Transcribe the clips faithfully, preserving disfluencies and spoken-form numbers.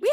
We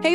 Hey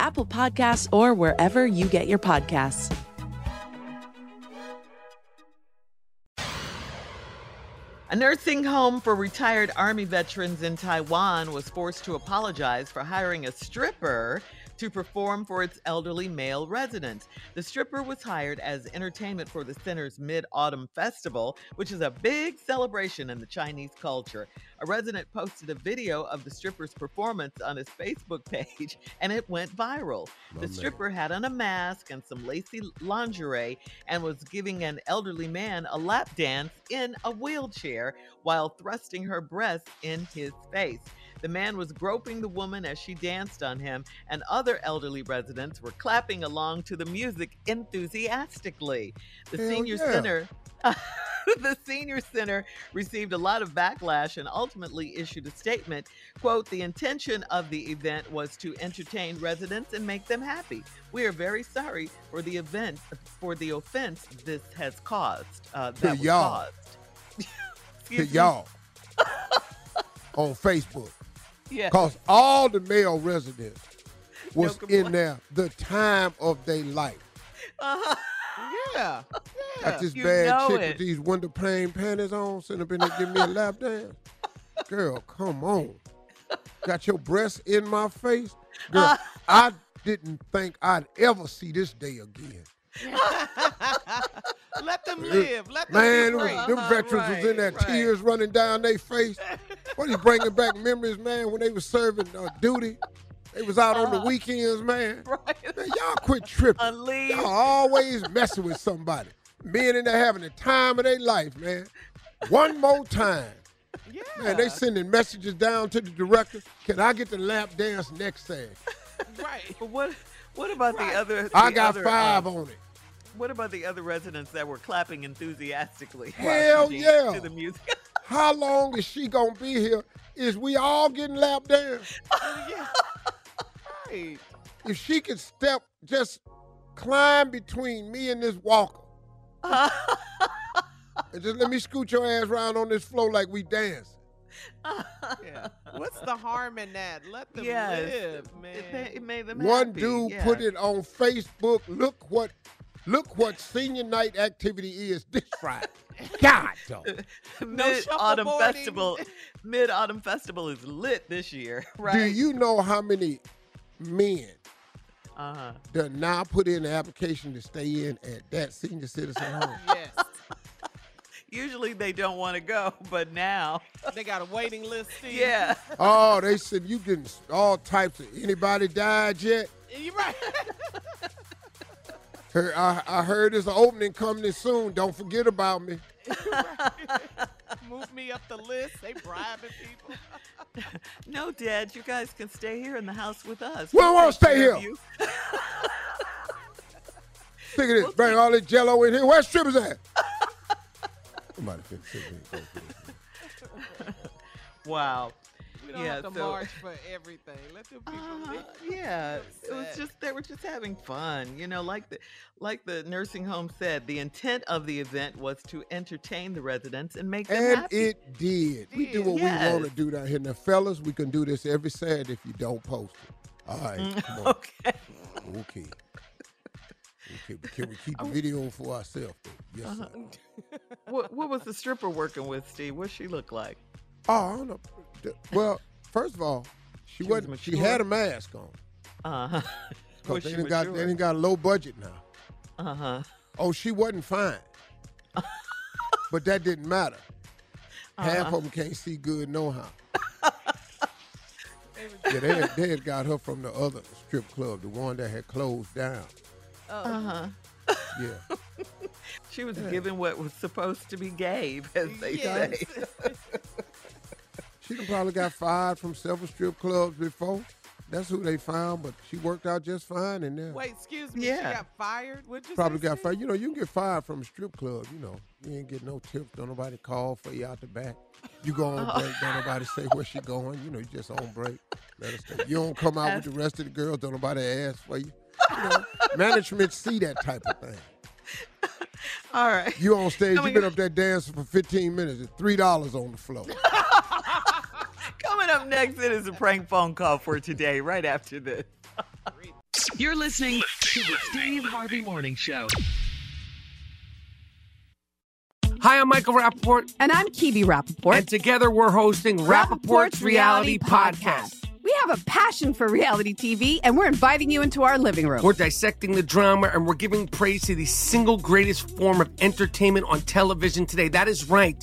Apple Podcasts, or wherever you get your podcasts. A nursing home for retired Army veterans in Taiwan was forced to apologize for hiring a stripper to perform for its elderly male residents. The stripper was hired as entertainment for the center's Mid-Autumn Festival, which is a big celebration in the Chinese culture. A resident posted a video of the stripper's performance on his Facebook page, and it went viral. My the man. stripper had on a mask and some lacy lingerie and was giving an elderly man a lap dance in a wheelchair while thrusting her breasts in his face. The man was groping the woman as she danced on him, and other elderly residents were clapping along to the music enthusiastically. The Hell senior yeah. center... The senior center received a lot of backlash and ultimately issued a statement, quote, "The intention of the event was to entertain residents and make them happy. We are very sorry for the event, for the offense this has caused. Uh, that to was y'all. caused. to y'all. On Facebook. Yeah. Because all the male residents was no, in there the time of their life. Uh-huh. Yeah. yeah. Got this you bad chick it. with these window pane panties on, sitting up in there giving me a lap dance. Girl, come on. Got your breasts in my face. Girl, uh, I didn't think I'd ever see this day again. Let them live. Let them live. Man, was, them uh-huh, veterans right, was in there, right. tears running down their face. What, you bringing back memories, man, when they was serving uh, duty? It was out uh, on the weekends, man. Right. man. Y'all quit tripping. Unleashed. Y'all always messing with somebody. Men in there having the time of their life, man. One more time. Yeah. Man, they sending messages down to the director. Can I get the lap dance next thing? Right. But what What about right. the other? The I got other, five uh, on it. What about the other residents that were clapping enthusiastically? Hell yeah. To the music. How long is she going to be here? Is we all getting lap dance? Yeah. If she could step, just climb between me and this walker. And just let me scoot your ass around on this floor like we dancing. Yeah. What's the harm in that? Let them yes. live, man. It, it made them One happy. dude yeah. put it on Facebook. Look what, look what senior night activity is this Friday. God, though. Mid-Autumn Festival. Mid-Autumn Festival is lit this year, right? Do you know how many men uh-huh. that now put in an application to stay in at that senior citizen home? Yes. Usually they don't want to go, but now they got a waiting list. Steve. Yeah. Oh, they said you getting all types of. Anybody died yet? You right. Her, I, I heard there's an opening coming soon. Don't forget about me. Move me up the list. They bribing people. No, Dad, you guys can stay here in the house with us. We we'll won't stay here. Think of this. We'll Bring all this jello in here. Where strippers at? Wow. We don't yeah, have to so, march for everything. Let them people uh, yeah. It was just they were just having fun. You know, like the like the nursing home said, the intent of the event was to entertain the residents and make them and happy. And it did. We do what yes. we want to do down here. Now, fellas, we can do this every Saturday if you don't post it. All right. Come on. Okay. Okay. Okay, but can we keep the video for ourselves? Yes, uh-huh. sir. What, what was the stripper working with, Steve? What she look like? Oh, I don't know. Well, first of all, she, she wasn't. Was she had a mask on. Uh-huh. Because they didn't got, they didn't got a low budget now. Uh-huh. Oh, she wasn't fine. But that didn't matter. Uh-huh. Half of them can't see good no how. Yeah, they had, they had got her from the other strip club, the one that had closed down. Oh. Uh-huh. Yeah. She was yeah. given what was supposed to be gave, as they yes. say. She probably got fired from several strip clubs before. That's who they found, but she worked out just fine in there. Wait, excuse me. Yeah. She got fired? What'd you probably got fired. You know, you can get fired from a strip club. You know, you ain't get no tip. Don't nobody call for you out the back. You go on oh. break. Don't nobody say where she going. You know, you just on break. Let her stay. You don't come out with the rest of the girls. Don't nobody ask for you. You know, management see that type of thing. All right. You on stage, you've been up there dancing for fifteen minutes and three dollars on the floor. Coming up next, it is a prank phone call for today, right after this. You're listening to the Steve Harvey Morning Show. Hi, I'm Michael Rappaport. And I'm Kibi Rappaport. And together we're hosting Rappaport's, Rappaport's Reality, Reality Podcast. Podcast. We have a passion for reality T V, and we're inviting you into our living room. We're dissecting the drama, and we're giving praise to the single greatest form of entertainment on television today. That is right.